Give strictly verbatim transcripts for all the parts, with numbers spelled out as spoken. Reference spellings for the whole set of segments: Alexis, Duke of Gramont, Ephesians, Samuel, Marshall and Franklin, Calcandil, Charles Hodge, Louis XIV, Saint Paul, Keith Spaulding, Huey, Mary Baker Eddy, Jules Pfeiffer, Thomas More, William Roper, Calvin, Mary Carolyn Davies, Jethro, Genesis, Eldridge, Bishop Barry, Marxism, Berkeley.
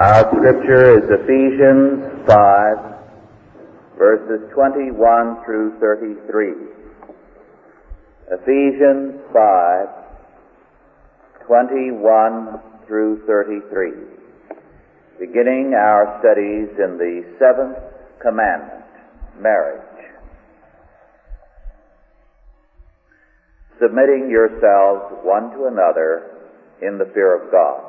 Our scripture is Ephesians five, verses twenty-one through thirty-three. Ephesians five, twenty-one through thirty-three, beginning our studies in the seventh commandment, marriage. Submitting yourselves one to another in the fear of God.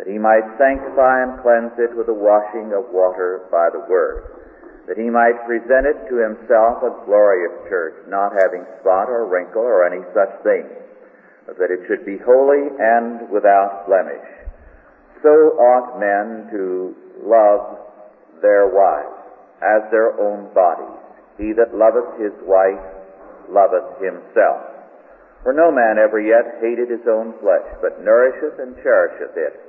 that he might sanctify and cleanse it with the washing of water by the word, that he might present it to himself a glorious church, not having spot or wrinkle or any such thing, but that it should be holy and without blemish. So ought men to love their wives as their own bodies. He that loveth his wife loveth himself. For no man ever yet hated his own flesh, but nourisheth and cherisheth it,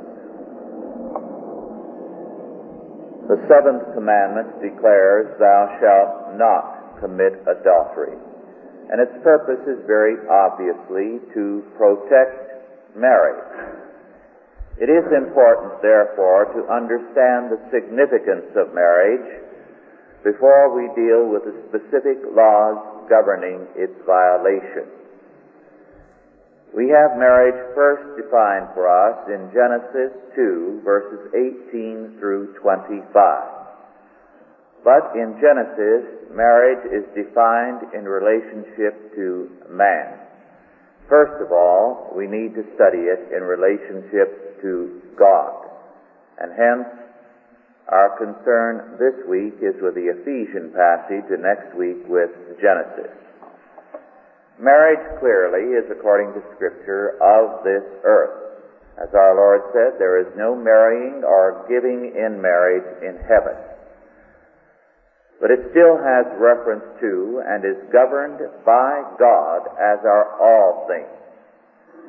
The seventh commandment declares, thou shalt not commit adultery, and its purpose is very obviously to protect marriage. It is important, therefore, to understand the significance of marriage before we deal with the specific laws governing its violation. We have marriage first defined for us in Genesis two, verses eighteen through twenty-five. But in Genesis, marriage is defined in relationship to man. First of all, we need to study it in relationship to God. And hence, our concern this week is with the Ephesian passage, and next week with Genesis. Marriage clearly is, according to Scripture, of this earth. As our Lord said, there is no marrying or giving in marriage in heaven. But it still has reference to and is governed by God, as are all things.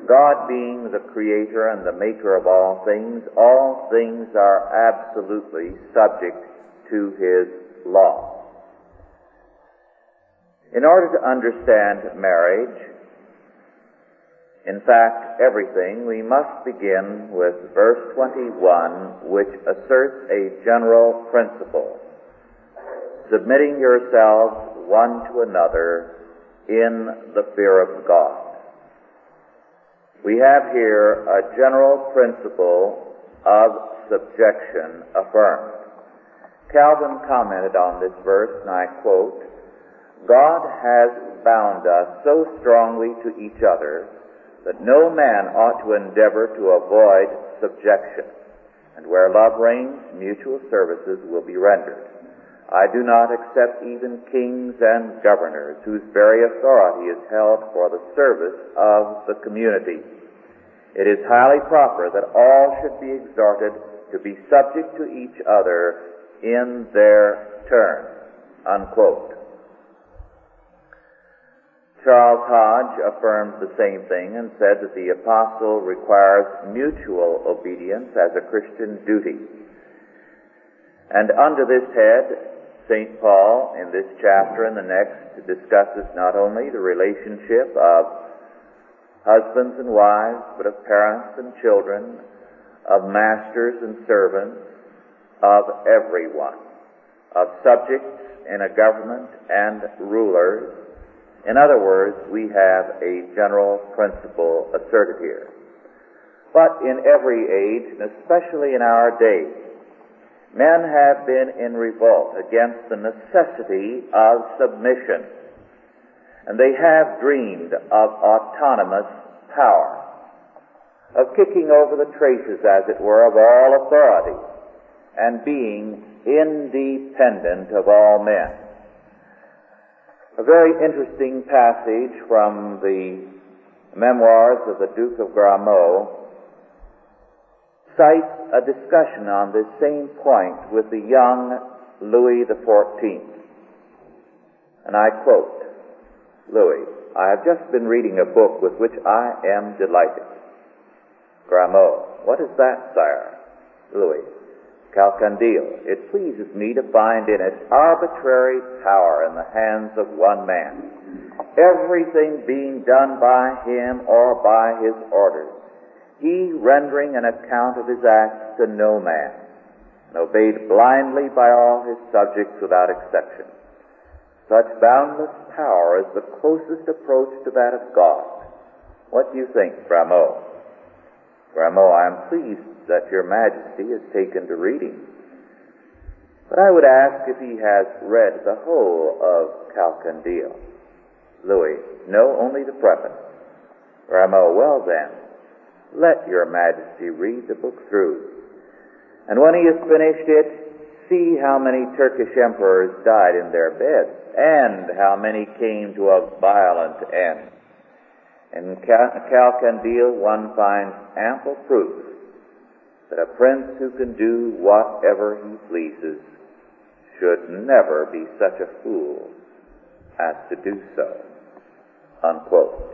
God being the creator and the maker of all things, all things are absolutely subject to his law. In order to understand marriage, in fact, everything, we must begin with verse twenty-one, which asserts a general principle, submitting yourselves one to another in the fear of God. We have here a general principle of subjection affirmed. Calvin commented on this verse, and I quote, God has bound us so strongly to each other that no man ought to endeavor to avoid subjection, and where love reigns, mutual services will be rendered. I do not accept even kings and governors whose very authority is held for the service of the community. It is highly proper that all should be exhorted to be subject to each other in their turn, unquote. Charles Hodge affirms the same thing and said that the apostle requires mutual obedience as a Christian duty. And under this head, Saint Paul, in this chapter and the next, discusses not only the relationship of husbands and wives, but of parents and children, of masters and servants, of everyone, of subjects in a government and rulers. In other words, we have a general principle asserted here. But in every age, and especially in our day, men have been in revolt against the necessity of submission, and they have dreamed of autonomous power, of kicking over the traces, as it were, of all authority, and being independent of all men. A very interesting passage from the Memoirs of the Duke of Gramont cites a discussion on this same point with the young Louis the fourteenth. And I quote, "Louis, I have just been reading a book with which I am delighted." Gramont: "What is that, sire?" Louis: "Calcandil. It pleases me to find in it arbitrary power in the hands of one man, everything being done by him or by his orders, he rendering an account of his acts to no man, and obeyed blindly by all his subjects without exception. Such boundless power is the closest approach to that of God. What do you think, Gramont?" Gramont: "I am pleased that your Majesty has taken to reading, but I would ask if he has read the whole of Calcandil." Louis: "No, only the preface." Gramont: "Well then, let your Majesty read the book through, and when he has finished it, see how many Turkish emperors died in their beds, and how many came to a violent end. In Calcandil one finds ample proof that a prince who can do whatever he pleases should never be such a fool as to do so." Unquote.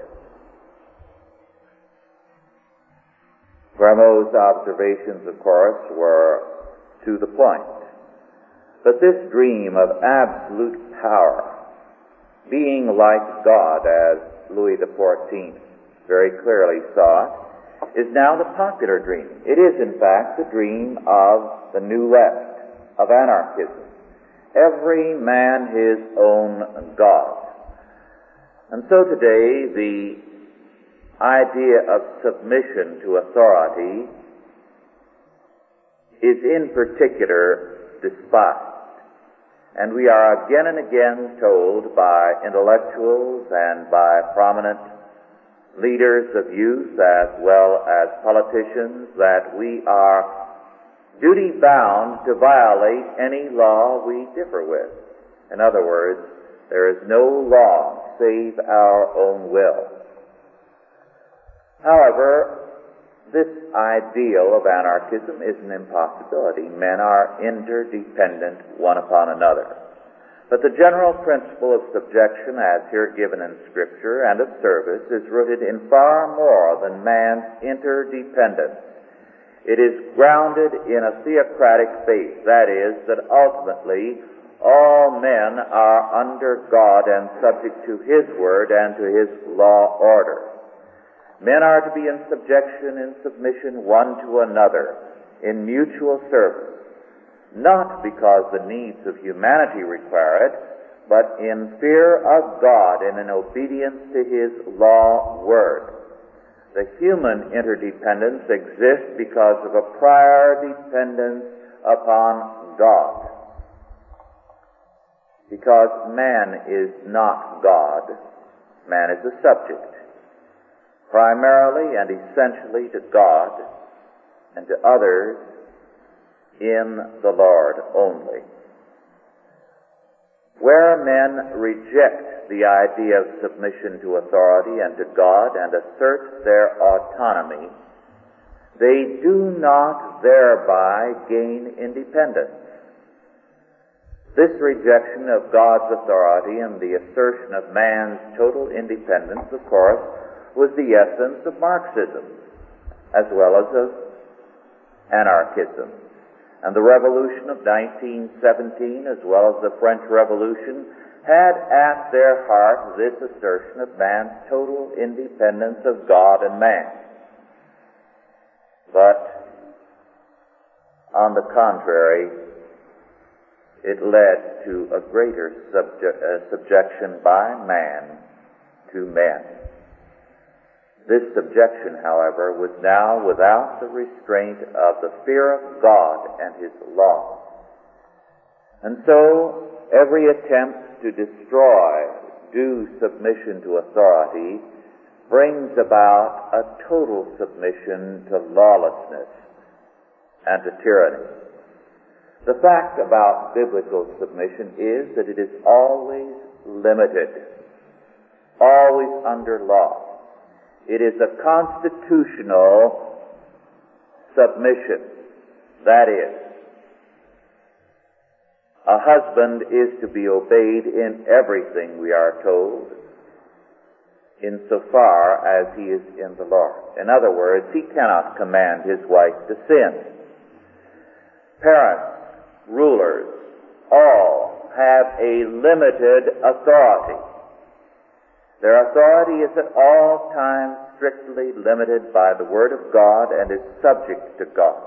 Gramont's observations, of course, were to the point. But this dream of absolute power, being like God, as Louis the fourteenth very clearly saw it, is now the popular dream. It is, in fact, the dream of the New Left, of anarchism. Every man his own God. And so today, the idea of submission to authority is in particular despised. And we are again and again told by intellectuals and by prominent leaders of youth as well as politicians that we are duty-bound to violate any law we differ with. In other words, there is no law save our own will. However, this ideal of anarchism is an impossibility. Men are interdependent one upon another. But the general principle of subjection, as here given in Scripture, and of service, is rooted in far more than man's interdependence. It is grounded in a theocratic faith, that is, that ultimately all men are under God and subject to His word and to His law order. Men are to be in subjection and submission one to another, in mutual service, not because the needs of humanity require it, but in fear of God and in obedience to His law word. The human interdependence exists because of a prior dependence upon God. Because man is not God, man is a subject, primarily and essentially to God and to others in the Lord only. Where men reject the idea of submission to authority and to God and assert their autonomy, they do not thereby gain independence. This rejection of God's authority and the assertion of man's total independence, of course, was the essence of Marxism, as well as of anarchism. And the revolution of nineteen seventeen, as well as the French Revolution, had at their heart this assertion of man's total independence of God and man. But, on the contrary, it led to a greater subje- uh, subjection by man to men. This subjection, however, was now without the restraint of the fear of God and His law. And so, every attempt to destroy due submission to authority brings about a total submission to lawlessness and to tyranny. The fact about biblical submission is that it is always limited, always under law. It is a constitutional submission. That is, a husband is to be obeyed in everything, we are told, insofar as he is in the Lord. In other words, he cannot command his wife to sin. Parents, rulers, all have a limited authority. Their authority is at all times strictly limited by the Word of God and is subject to God.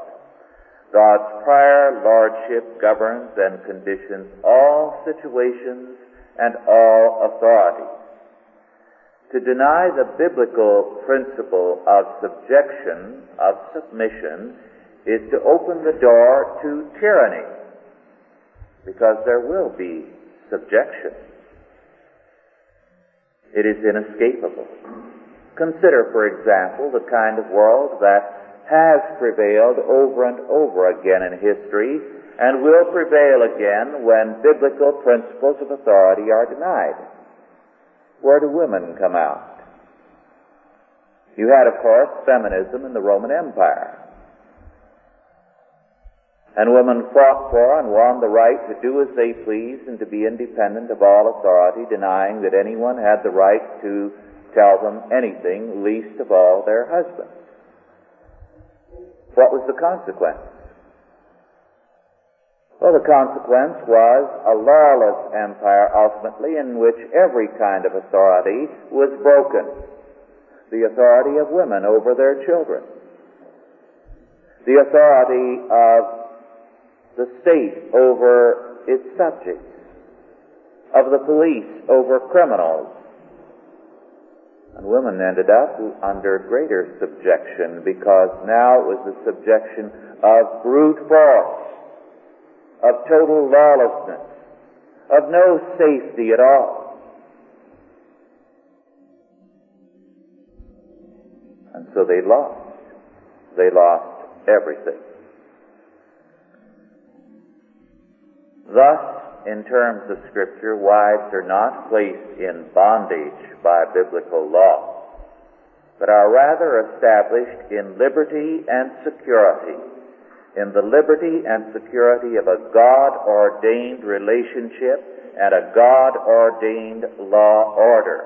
God's prior lordship governs and conditions all situations and all authorities. To deny the biblical principle of subjection, of submission, is to open the door to tyranny, because there will be subjection. It is inescapable. Consider, for example, the kind of world that has prevailed over and over again in history and will prevail again when biblical principles of authority are denied. Where do women come out? You had, of course, feminism in the Roman Empire. And women fought for and won the right to do as they pleased and to be independent of all authority, denying that anyone had the right to tell them anything, least of all their husbands. What was the consequence? Well, the consequence was a lawless empire, ultimately, in which every kind of authority was broken. The authority of women over their children. The authority of the state over its subjects, of the police over criminals. And women ended up under greater subjection, because now it was the subjection of brute force, of total lawlessness, of no safety at all. And so they lost. They lost everything. Thus, in terms of Scripture, wives are not placed in bondage by biblical law, but are rather established in liberty and security, in the liberty and security of a God-ordained relationship and a God-ordained law order,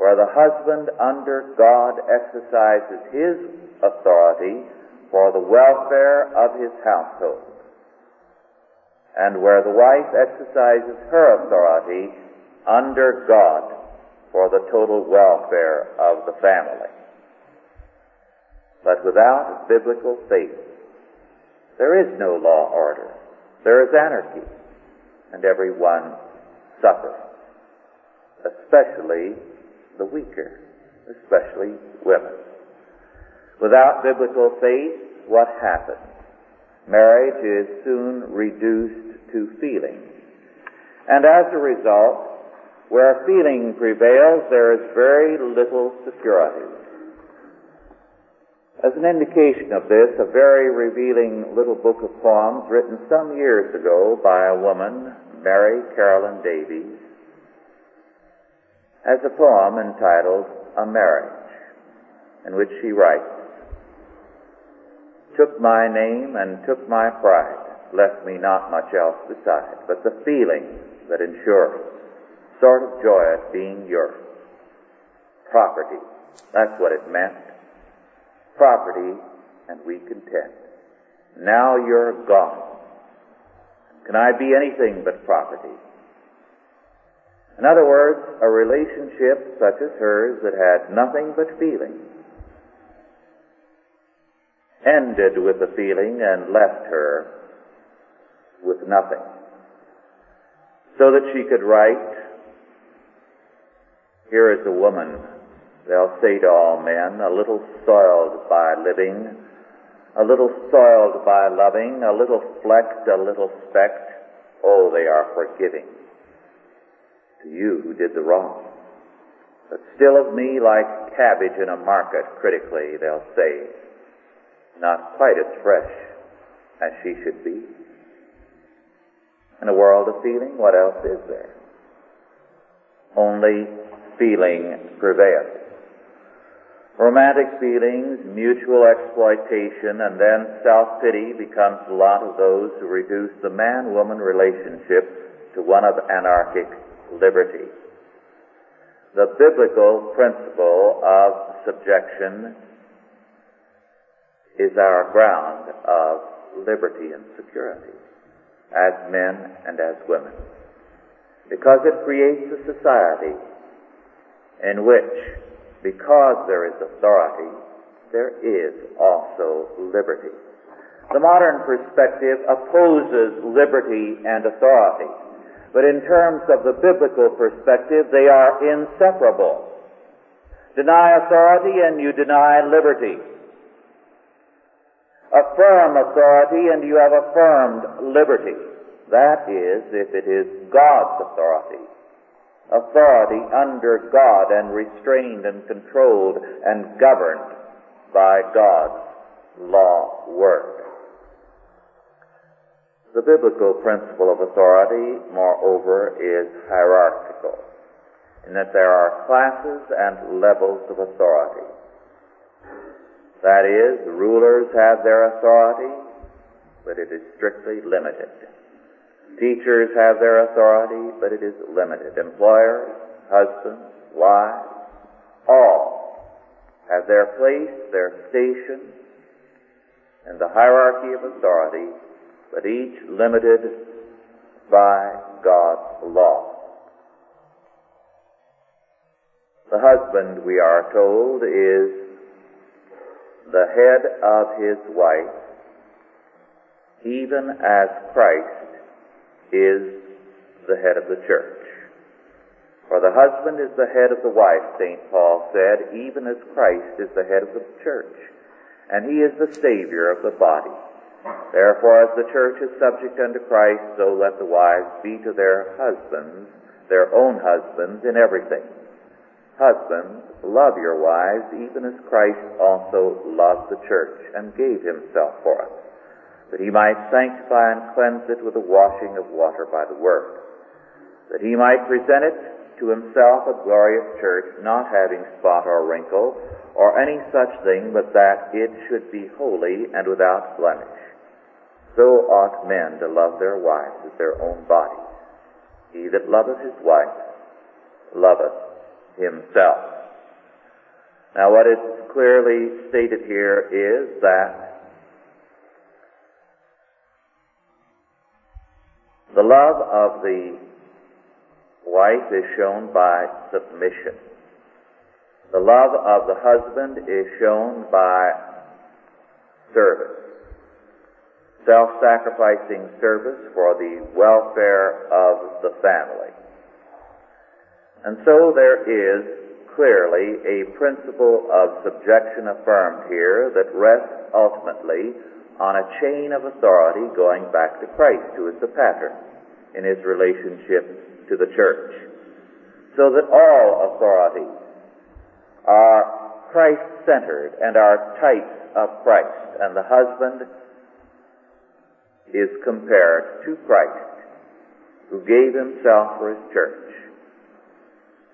where the husband under God exercises his authority for the welfare of his household, and where the wife exercises her authority under God for the total welfare of the family. But without biblical faith, there is no law order. There is anarchy, and everyone suffers, especially the weaker, especially women. Without biblical faith, what happens? Marriage is soon reduced to feeling. And as a result, where feeling prevails, there is very little security. As an indication of this, a very revealing little book of poems written some years ago by a woman, Mary Carolyn Davies, has a poem entitled A Marriage, in which she writes, "Took my name and took my pride, left me not much else beside, but the feeling that ensures sort of joy at being yours. Property," that's what it meant, "property, and we content. Now you're gone. Can I be anything but property?" In other words, a relationship such as hers that had nothing but feeling ended with the feeling and left her with nothing, so that she could write, "Here is a woman They'll say to all men, a little soiled by living, a little soiled by loving, a little flecked, a little specked, oh, they are forgiving to you who did the wrong. But still of me, like cabbage in a market, critically, they'll say, not quite as fresh as she should be. In a world of feeling, what else is there? Only feeling prevails. Romantic feelings, mutual exploitation, and then self-pity becomes the lot of those who reduce the man-woman relationship to one of anarchic liberty. The biblical principle of subjection is our ground of liberty and security, as men and as women, because it creates a society in which, because there is authority, there is also liberty. The modern perspective opposes liberty and authority, but in terms of the biblical perspective, they are inseparable. Deny authority and you deny liberty. Affirm authority and you have affirmed liberty. That is, if it is God's authority. Authority under God and restrained and controlled and governed by God's law word. The biblical principle of authority, moreover, is hierarchical, in that there are classes and levels of authority. That is, rulers have their authority, but it is strictly limited. Teachers have their authority, but it is limited. Employers, husbands, wives, all have their place, their station, and the hierarchy of authority, but each limited by God's law. The husband, we are told, is the head of his wife, even as Christ is the head of the church. For the husband is the head of the wife, Saint Paul said, even as Christ is the head of the church, and he is the Savior of the body. Therefore, as the church is subject unto Christ, so let the wives be to their husbands, their own husbands, in everything. Husbands, love your wives, even as Christ also loved the church and gave himself for us, that he might sanctify and cleanse it with the washing of water by the word, that he might present it to himself a glorious church, not having spot or wrinkle or any such thing, but that it should be holy and without blemish. So ought men to love their wives as their own bodies. He that loveth his wife loveth himself. Now what is clearly stated here is that the love of the wife is shown by submission. The love of the husband is shown by service, self-sacrificing service for the welfare of the family. And so there is clearly a principle of subjection affirmed here that rests ultimately on a chain of authority going back to Christ, who is the pattern in his relationship to the church, so that all authorities are Christ-centered and are types of Christ, and the husband is compared to Christ, who gave himself for his church,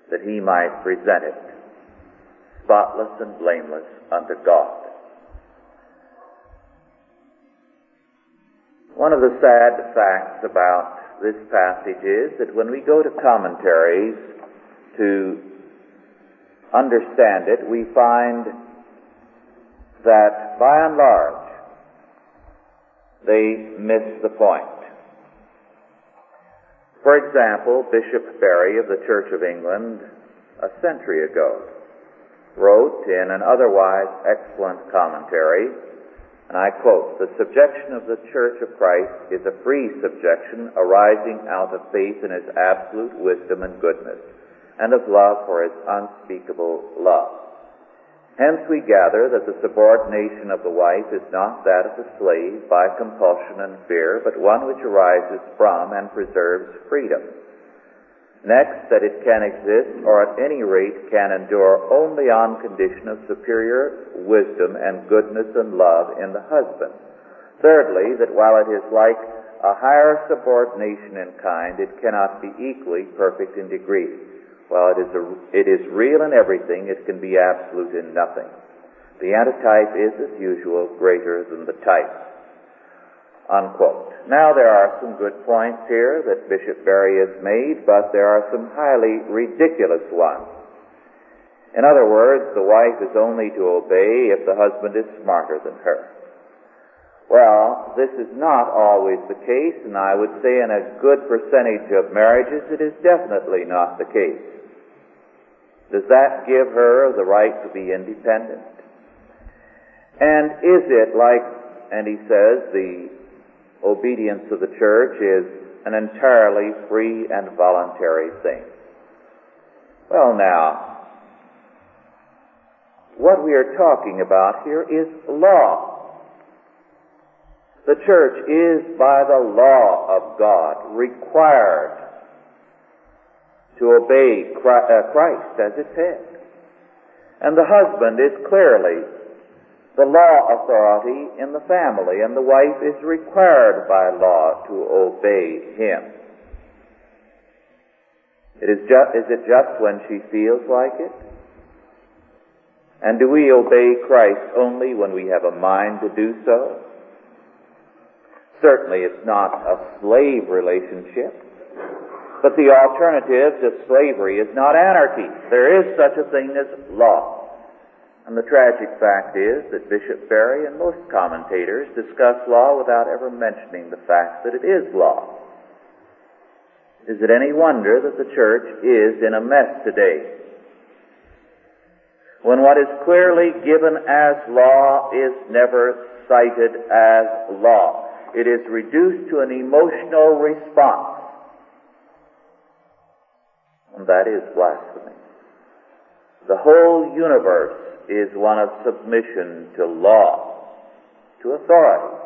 that he might present it spotless and blameless unto God. One of the sad facts about this passage is that when we go to commentaries to understand it, we find that, by and large, they miss the point. For example, Bishop Barry of the Church of England a century ago wrote in an otherwise excellent commentary, and I quote, "The subjection of the Church of Christ is a free subjection arising out of faith in his absolute wisdom and goodness, and of love for his unspeakable love. Hence we gather that the subordination of the wife is not that of the slave by compulsion and fear, but one which arises from and preserves freedom. Next, that it can exist, or at any rate can endure, only on condition of superior wisdom and goodness and love in the husband. Thirdly, that while it is like a higher subordination in kind, it cannot be equally perfect in degree. While it is, a, it is real in everything, it can be absolute in nothing. The antitype is, as usual, greater than the type. Unquote. Now, there are some good points here that Bishop Barry has made, but there are some highly ridiculous ones. In other words, the wife is only to obey if the husband is smarter than her. Well, this is not always the case, and I would say in a good percentage of marriages it is definitely not the case. Does that give her the right to be independent? And is it like, and he says, the obedience of the church is an entirely free and voluntary thing? Well, now, what we are talking about here is law. The church is, by the law of God, required to obey Christ, as it said. And the husband is clearly the law authority in the family, and the wife is required by law to obey him. It is, just, is it just when she feels like it? And do we obey Christ only when we have a mind to do so? Certainly it's not a slave relationship, but the alternative to slavery is not anarchy. There is such a thing as law. And the tragic fact is that Bishop Barry and most commentators discuss law without ever mentioning the fact that it is law. Is it any wonder that the church is in a mess today, when what is clearly given as law is never cited as law? It is reduced to an emotional response, and that is blasphemy. The whole universe is one of submission to law, to authority,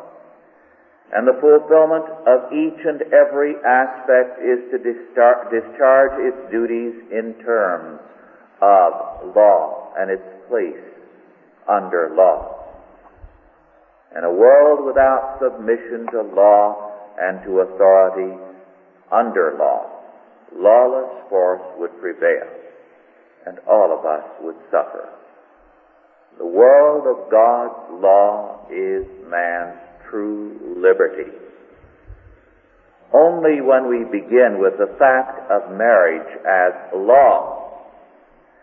and the fulfillment of each and every aspect is to distar- discharge its duties in terms of law and its place under law. And a world without submission to law and to authority under law, lawless force would prevail, and all of us would suffer. The world of God's law is man's true liberty. Only when we begin with the fact of marriage as law,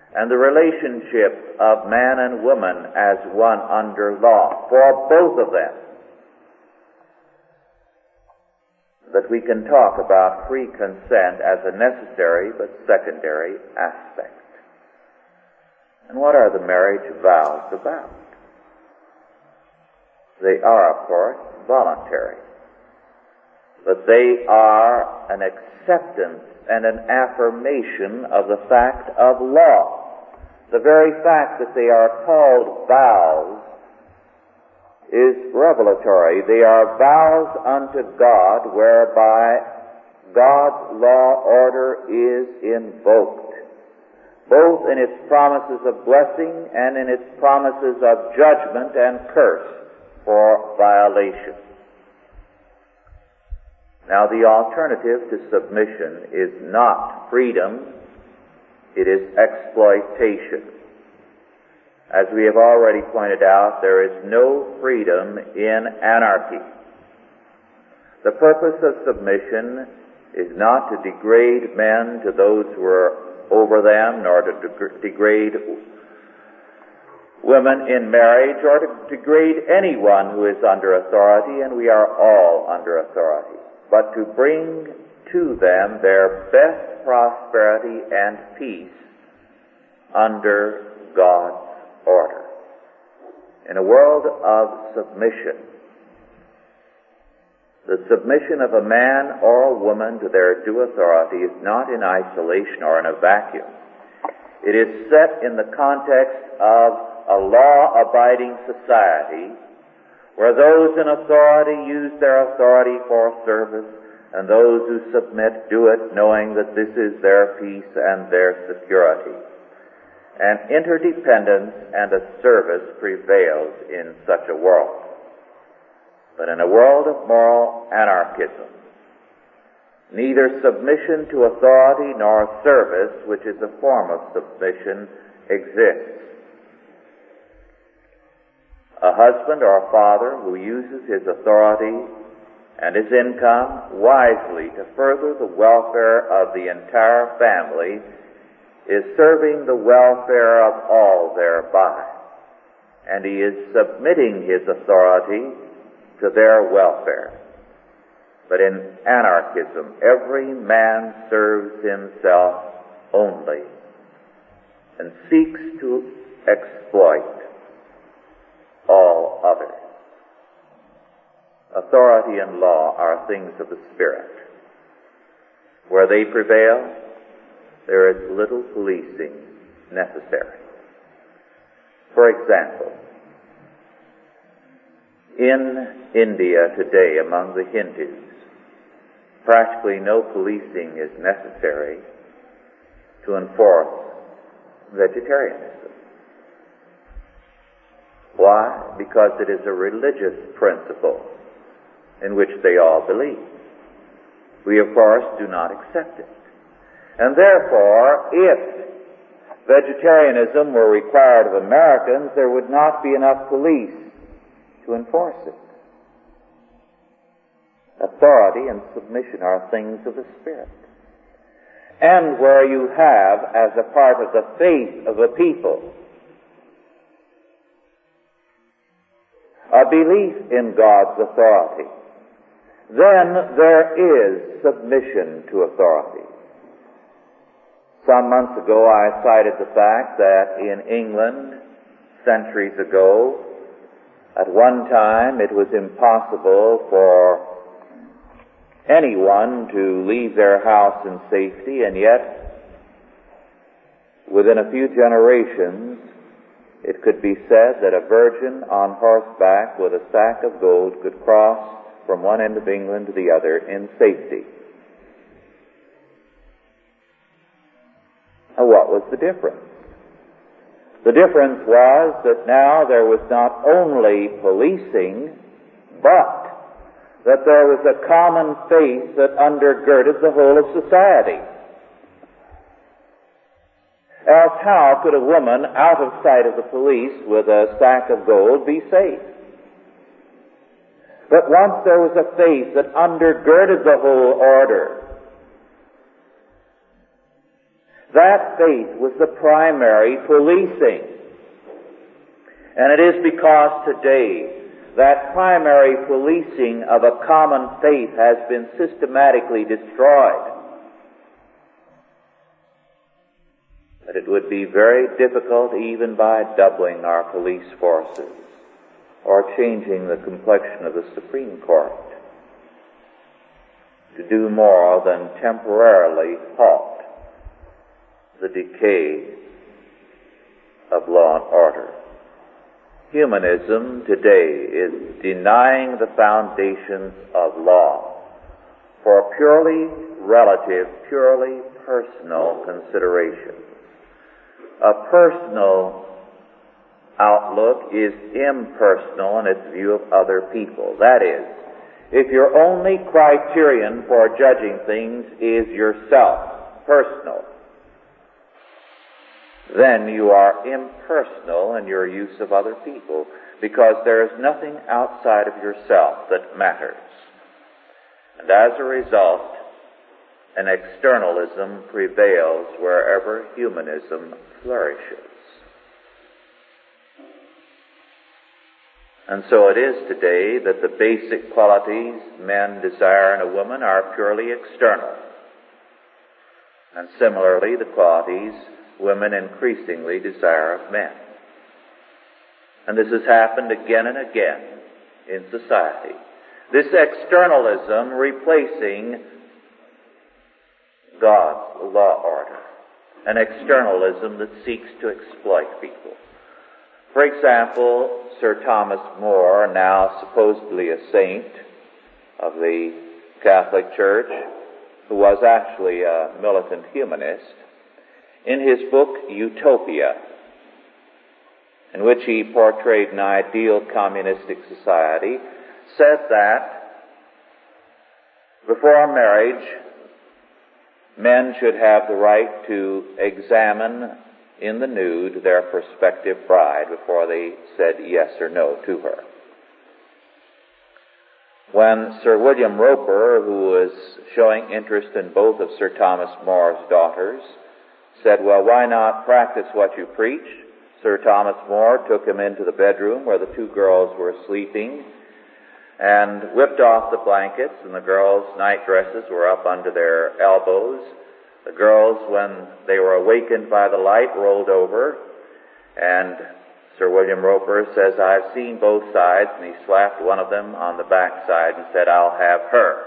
and the relationship of man and woman as one under law, for both of them, that we can talk about free consent as a necessary but secondary aspect. And what are the marriage vows about? They are, of course, voluntary, but they are an acceptance and an affirmation of the fact of law. The very fact that they are called vows is revelatory. They are vows unto God whereby God's law order is invoked, both in its promises of blessing and in its promises of judgment and curse for violation. Now, the alternative to submission is not freedom, it is exploitation. As we have already pointed out, there is no freedom in anarchy. The purpose of submission is not to degrade men to those who are over them, nor to deg- degrade women in marriage, or to degrade anyone who is under authority, and we are all under authority, but to bring to them their best prosperity and peace under God's order. In a world of submission, The submission of a man or a woman to their due authority is not in isolation or in a vacuum. It is set in the context of a law-abiding society where those in authority use their authority for service, and those who submit do it knowing that this is their peace and their security. An interdependence and a service prevails in such a world. But in a world of moral anarchism, neither submission to authority nor service, which is a form of submission, exists. A husband or a father who uses his authority and his income wisely to further the welfare of the entire family is serving the welfare of all thereby, and he is submitting his authority to their welfare. But in anarchism, every man serves himself only and seeks to exploit all others. Authority and law are things of the Spirit. Where they prevail, there is little policing necessary. For example, in India today, among the Hindus, practically no policing is necessary to enforce vegetarianism. Why? Because it is a religious principle in which they all believe. We, of course, do not accept it. And therefore, if vegetarianism were required of Americans, there would not be enough police to enforce it. Authority and submission are things of the Spirit. And where you have, as a part of the faith of a people, a belief in God's authority, then there is submission to authority. Some months ago I cited the fact that in England, centuries ago, at one time it was impossible for anyone to leave their house in safety, and yet within a few generations it could be said that a virgin on horseback with a sack of gold could cross from one end of England to the other in safety. Now, what was the difference? The difference was that now there was not only policing, but that there was a common faith that undergirded the whole of society. Else how could a woman out of sight of the police with a sack of gold be safe? But once there was a faith that undergirded the whole order, that faith was the primary policing. And it is because today that primary policing of a common faith has been systematically destroyed, that it would be very difficult, even by doubling our police forces or changing the complexion of the Supreme Court, to do more than temporarily halt the decay of law and order. Humanism today is denying the foundations of law for purely relative, purely personal considerations. A personal outlook is impersonal in its view of other people. That is, if your only criterion for judging things is yourself, personal, then you are impersonal in your use of other people, because there is nothing outside of yourself that matters. And as a result, an externalism prevails wherever humanism flourishes. And so it is today that the basic qualities men desire in a woman are purely external. And similarly, the qualities women increasingly desire of men. And this has happened again and again in society. This externalism replacing God's law order, an externalism that seeks to exploit people. For example, Sir Thomas More, now supposedly a saint of the Catholic Church, who was actually a militant humanist, in his book Utopia, in which he portrayed an ideal communistic society, said that before marriage, men should have the right to examine in the nude their prospective bride before they said yes or no to her. When Sir William Roper, who was showing interest in both of Sir Thomas More's daughters, said, well, why not practice what you preach? Sir Thomas More took him into the bedroom where the two girls were sleeping and whipped off the blankets, and the girls' night dresses were up under their elbows. The girls, when they were awakened by the light, rolled over, and Sir William Roper says, I've seen both sides, and he slapped one of them on the backside and said, I'll have her.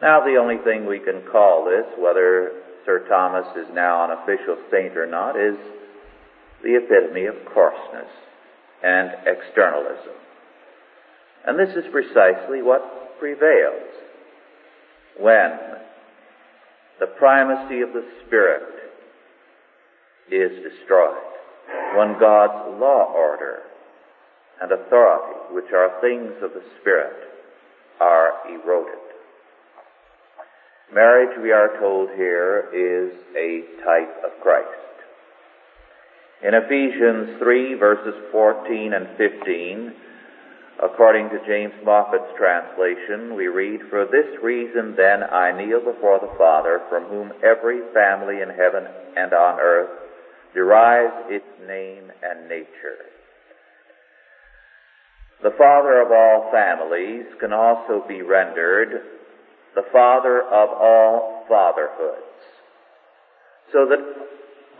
Now, the only thing we can call this, whether Sir Thomas is now an official saint or not, is the epitome of coarseness and externalism. And this is precisely what prevails when the primacy of the Spirit is destroyed, when God's law order and authority, which are things of the Spirit, are eroded. Marriage, we are told here, is a type of Christ. In Ephesians three, verses fourteen and fifteen, according to James Moffat's translation, we read, For this reason, then, I kneel before the Father, from whom every family in heaven and on earth derives its name and nature. The Father of all families can also be rendered the Father of all fatherhoods, so that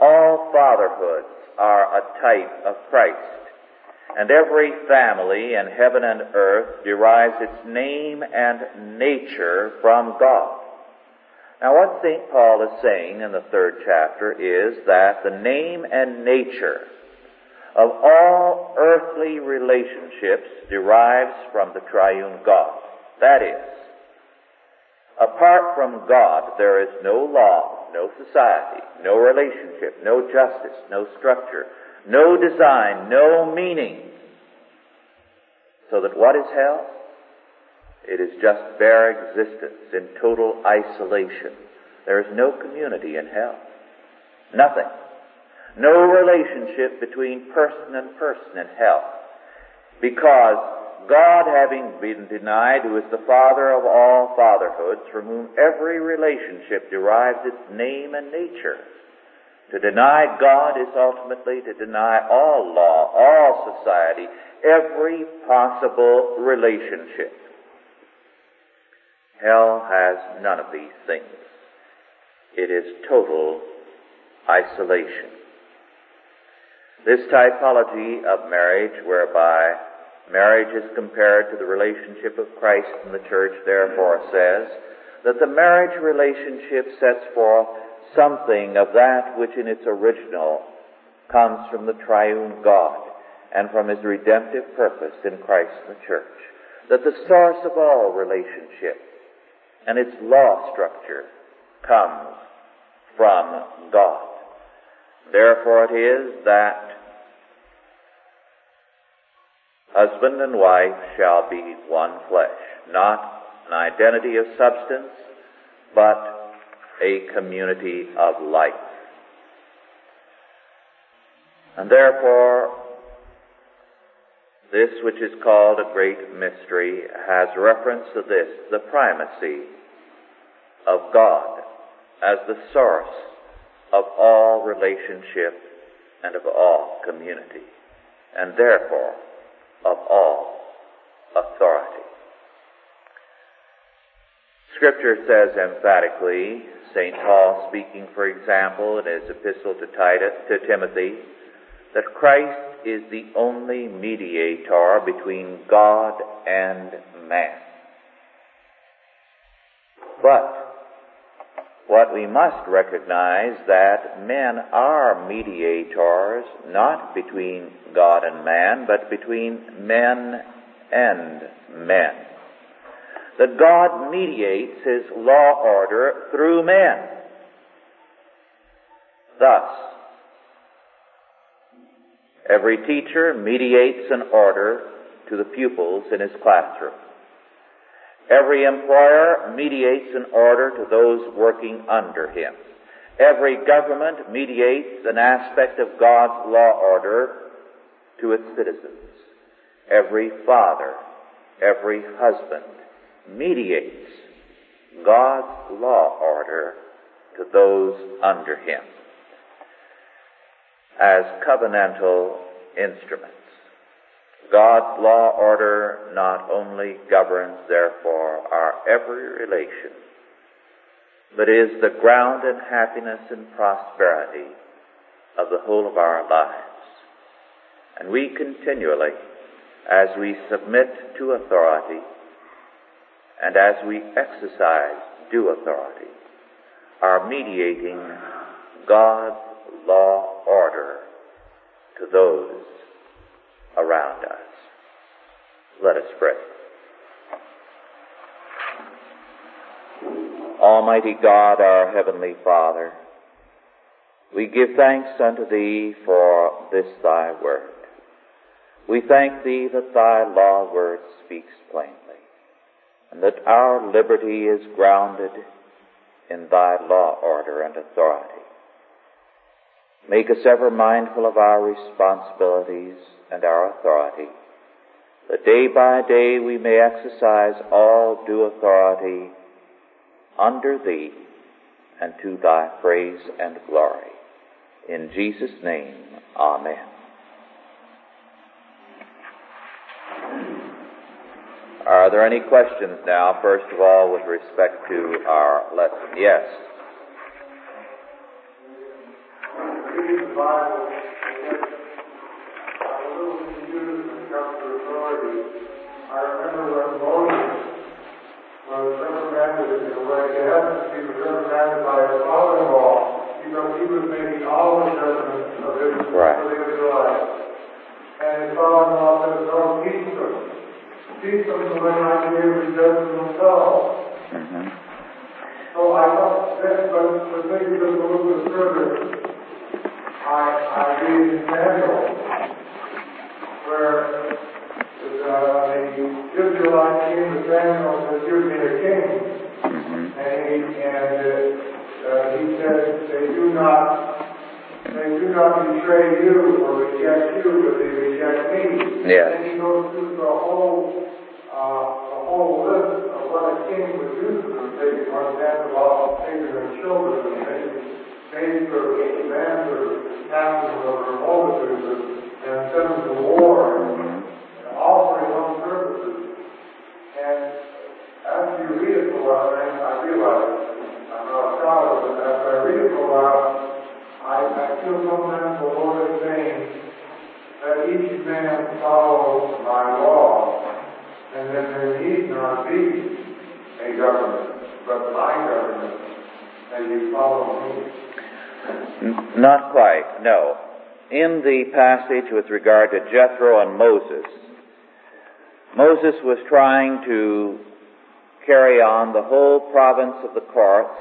all fatherhoods are a type of Christ. And every family in heaven and earth derives its name and nature from God. Now, what Saint Paul is saying in the third chapter is that the name and nature of all earthly relationships derives from the triune God. That is, apart from God, there is no law, no society, no relationship, no justice, no structure, no design, no meaning. So that what is hell? It is just bare existence in total isolation. There is no community in hell. Nothing. No relationship between person and person in hell. Because God, having been denied, who is the Father of all fatherhoods, from whom every relationship derives its name and nature, to deny God is ultimately to deny all law, all society, every possible relationship. Hell has none of these things. It is total isolation. This typology of marriage, whereby marriage is compared to the relationship of Christ and the Church, therefore says that the marriage relationship sets forth something of that which in its original comes from the triune God and from his redemptive purpose in Christ and the Church. That the source of all relationship and its law structure comes from God. Therefore it is that husband and wife shall be one flesh, not an identity of substance, but a community of life. And therefore, this which is called a great mystery has reference to this, the primacy of God as the source of all relationship and of all community, and therefore of all authority. Scripture says emphatically, Saint Paul speaking, for example, in his epistle to Titus, to Timothy, that Christ is the only mediator between God and man. But what we must recognize that men are mediators not between God and man, but between men and men. That God mediates his law order through men. Thus, every teacher mediates an order to the pupils in his classroom. Every employer mediates an order to those working under him. Every government mediates an aspect of God's law order to its citizens. Every father, every husband mediates God's law order to those under him as covenantal instruments. God's law order not only governs, therefore, our every relation, but is the ground and happiness and prosperity of the whole of our lives. And we continually, as we submit to authority and as we exercise due authority, are mediating God's law order to those around us. Let us pray. Almighty God, our Heavenly Father, we give thanks unto Thee for this Thy Word. We thank Thee that Thy law word speaks plainly, and that our liberty is grounded in Thy law order and authority. Make us ever mindful of our responsibilities and our authority, that day by day we may exercise all due authority under Thee and to Thy praise and glory. In Jesus' name, amen. Are there any questions now, first of all, with respect to our lesson? Yes. I remember when Moses was reprimanded in a way to heaven, he was reprimanded by his father-in-law, even though he was making all the judgments of his right. life. And his father-in-law said, no, teach them. Teach them so they might be able to judge themselves. Mm-hmm. So I thought this, but to take this a little bit further, I, I read in Samuel, where Uh, the Israelite came to Samuel and said, "Give me a king." Mm-hmm. And, he, and uh, uh, he said, "They do not, they do not betray you or reject you, but they reject me." Yes. And he goes through the whole, uh, the whole list of what a king would do to them. They understand the law of taking their children, and they made for the man for captains over multitudes and sent them to war. And, all for his own purposes. And as you read it for a while, and I realize I'm not proud of it, as I read it for a while, I, I feel sometimes the Lord is saying that each man follows my law, and that there need not be a government, but my government, and you follow me. Not quite, no. In the passage with regard to Jethro and Moses, Moses was trying to carry on the whole province of the courts,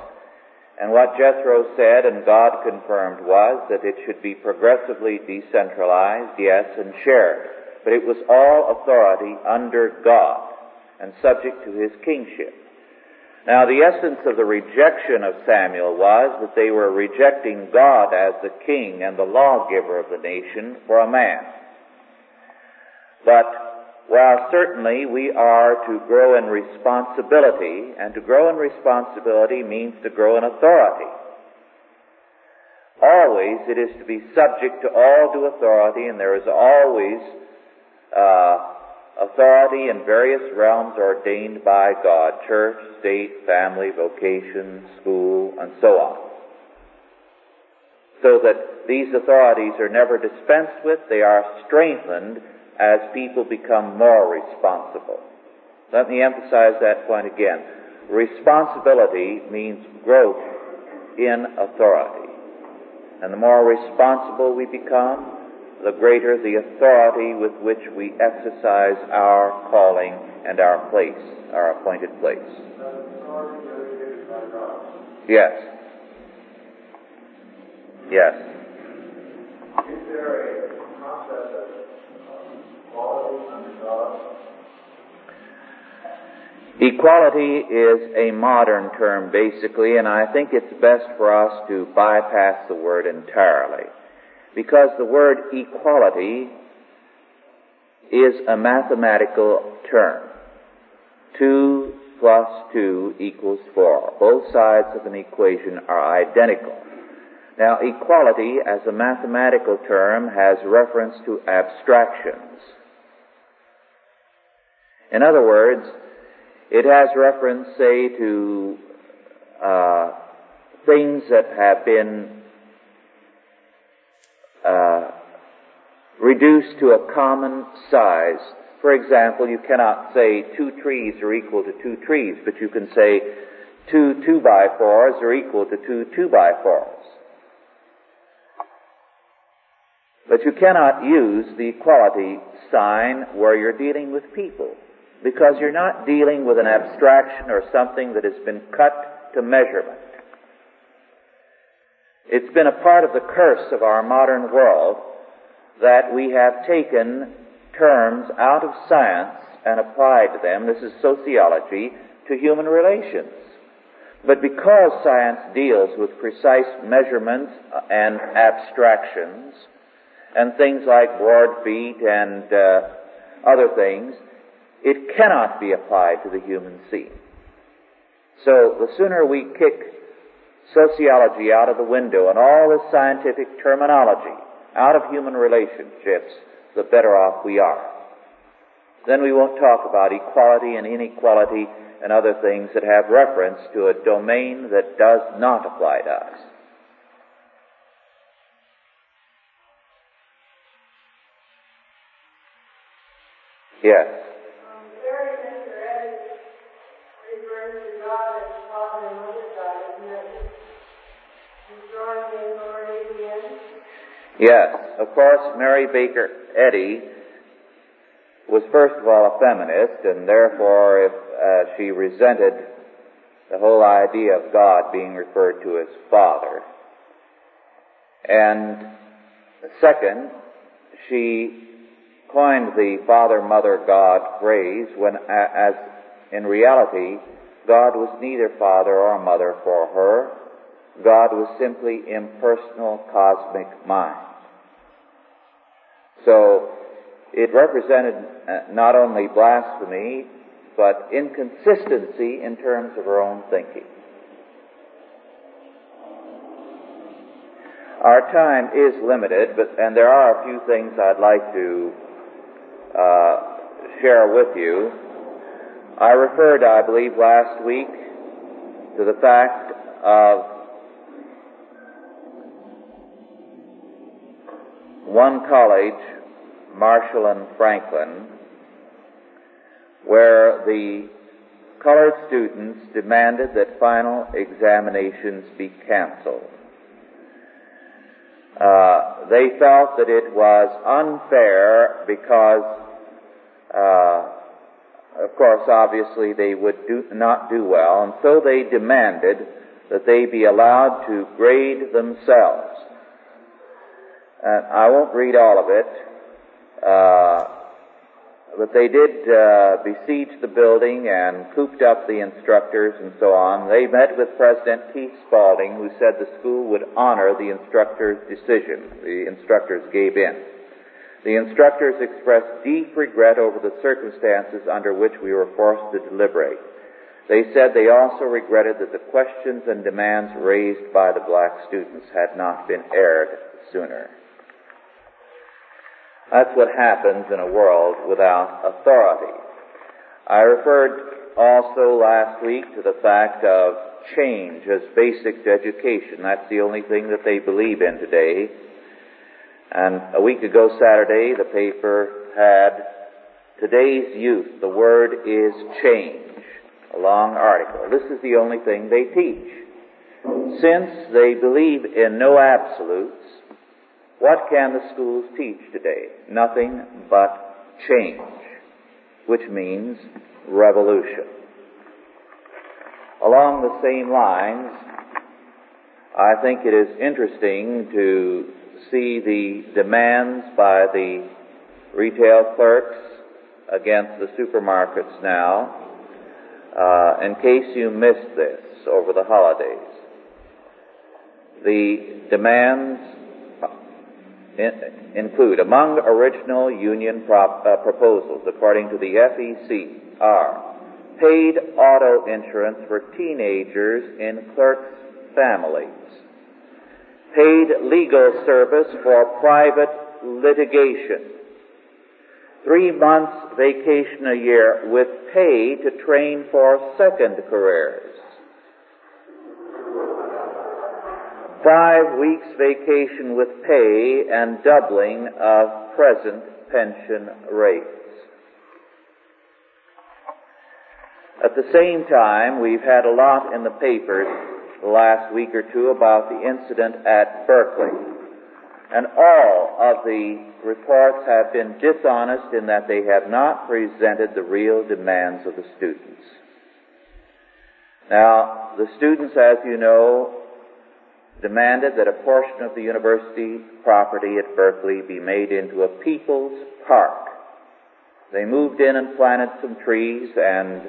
and what Jethro said and God confirmed was that it should be progressively decentralized, yes, and shared. But it was all authority under God and subject to his kingship. Now, the essence of the rejection of Samuel was that they were rejecting God as the king and the lawgiver of the nation for a man. But while certainly we are to grow in responsibility, and to grow in responsibility means to grow in authority, always it is to be subject to all due authority, and there is always uh, authority in various realms ordained by God, church, state, family, vocation, school, and so on. so that these authorities are never dispensed with. They are strengthened as people become more responsible. Let me emphasize that point again. Responsibility means growth in authority. And the more responsible we become, the greater the authority with which we exercise our calling and our place, our appointed place. Yes. Yes. Is there a concept of equality under God? Equality is a modern term, basically, and I think it's best for us to bypass the word entirely, because the word equality is a mathematical term. Two plus two equals four. Both sides of an equation are identical. Now, equality as a mathematical term has reference to abstractions. In other words, it has reference, say, to uh, things that have been Uh, reduced to a common size. For example, you cannot say two trees are equal to two trees, but you can say two two-by-fours are equal to two two-by-fours. But you cannot use the equality sign where you're dealing with people, because you're not dealing with an abstraction or something that has been cut to measurement. It's been a part of the curse of our modern world that we have taken terms out of science and applied them, this is sociology, to human relations. But because science deals with precise measurements and abstractions and things like board feet and uh, other things, it cannot be applied to the human scene. So the sooner we kick sociology out of the window and all this scientific terminology out of human relationships, the better off we are. Then we won't talk about equality and inequality and other things that have reference to a domain that does not apply to us. Yes. Yes, of course, Mary Baker Eddy was first of all a feminist, and therefore if uh, she resented the whole idea of God being referred to as Father. And second, she coined the Father, Mother, God phrase when, as in reality, God was neither father or mother for her. God was simply impersonal cosmic mind. So it represented not only blasphemy, but inconsistency in terms of her own thinking. Our time is limited, but and there are a few things I'd like to uh, share with you. I referred, I believe, last week to the fact of one college, Marshall and Franklin, where the colored students demanded that final examinations be canceled. Uh, they felt that it was unfair because, uh, of course, obviously they would do, not do well, and so they demanded that they be allowed to grade themselves. And I won't read all of it, uh, but they did uh, besiege the building and cooped up the instructors and so on. They met with President Keith Spaulding, who said the school would honor the instructors' decision. The instructors gave in. The instructors expressed deep regret over the circumstances under which we were forced to deliberate. They said they also regretted that the questions and demands raised by the black students had not been aired sooner. That's what happens in a world without authority. I referred also last week to the fact of change as basic to education. That's the only thing that they believe in today. And a week ago Saturday, the paper had Today's Youth, the Word is Change, a long article. This is the only thing they teach. Since they believe in no absolutes, what can the schools teach today? Nothing but change, which means revolution. Along the same lines, I think it is interesting to see the demands by the retail clerks against the supermarkets now, uh, in case you missed this over the holidays. The demands in, include, among original union prop, uh, proposals, according to the F E C, are paid auto insurance for teenagers in clerks' families, paid legal service for private litigation, three months vacation a year with pay to train for second careers, five weeks vacation with pay and doubling of present pension rates. At the same time, we've had a lot in the papers the last week or two about the incident at Berkeley. And all of the reports have been dishonest in that they have not presented the real demands of the students. Now, the students, as you know, demanded that a portion of the university property at Berkeley be made into a people's park. They moved in and planted some trees, and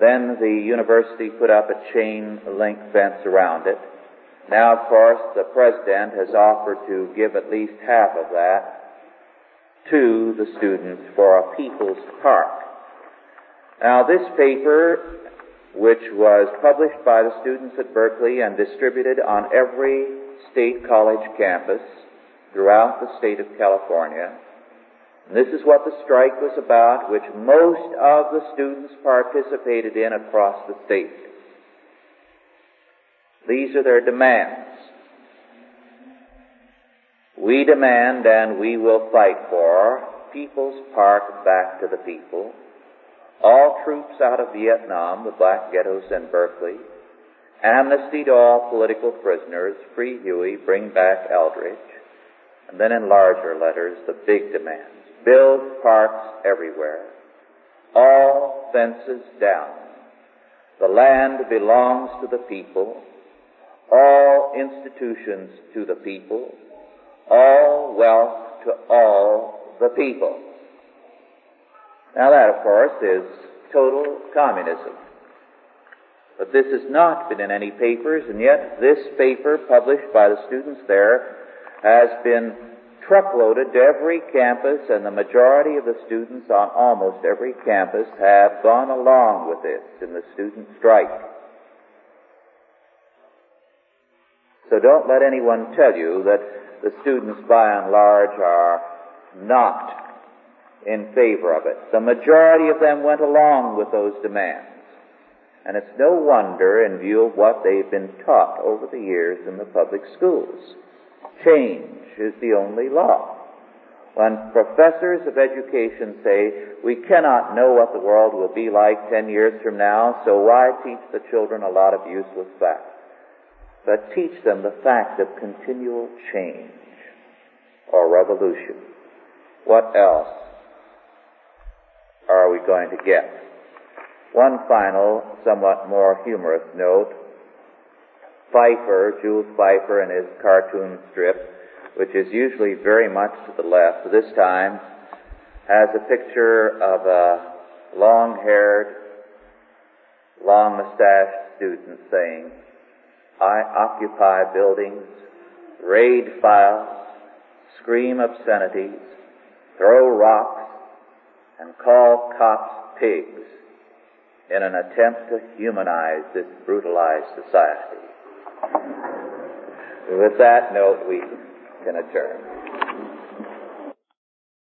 then the university put up a chain link fence around it. Now, of course, the president has offered to give at least half of that to the students for a people's park. Now, this paper, which was published by the students at Berkeley and distributed on every state college campus throughout the state of California, and this is what the strike was about, which most of the students participated in across the state. These are their demands. We demand, and we will fight for, People's Park back to the people, all troops out of Vietnam, the black ghettos in Berkeley, amnesty to all political prisoners, free Huey, bring back Eldridge, and then in larger letters, the big demands. Build parks everywhere, all fences down, the land belongs to the people, all institutions to the people, all wealth to all the people. Now that, of course, is total communism. But this has not been in any papers, and yet this paper published by the students there has been truckloaded to every campus, and the majority of the students on almost every campus have gone along with this in the student strike. So don't let anyone tell you that the students by and large are not in favor of it. The majority of them went along with those demands. And it's no wonder in view of what they've been taught over the years in the public schools. Change is the only law. When professors of education say, we cannot know what the world will be like ten years from now, so why teach the children a lot of useless facts? But teach them the fact of continual change or revolution. What else are we going to get? One final, somewhat more humorous note. Pfeiffer, Jules Pfeiffer, in his cartoon strip, which is usually very much to the left, this time has a picture of a long-haired, long-mustached student saying, I occupy buildings, raid files, scream obscenities, throw rocks, and call cops pigs in an attempt to humanize this brutalized society. With that note, we can adjourn.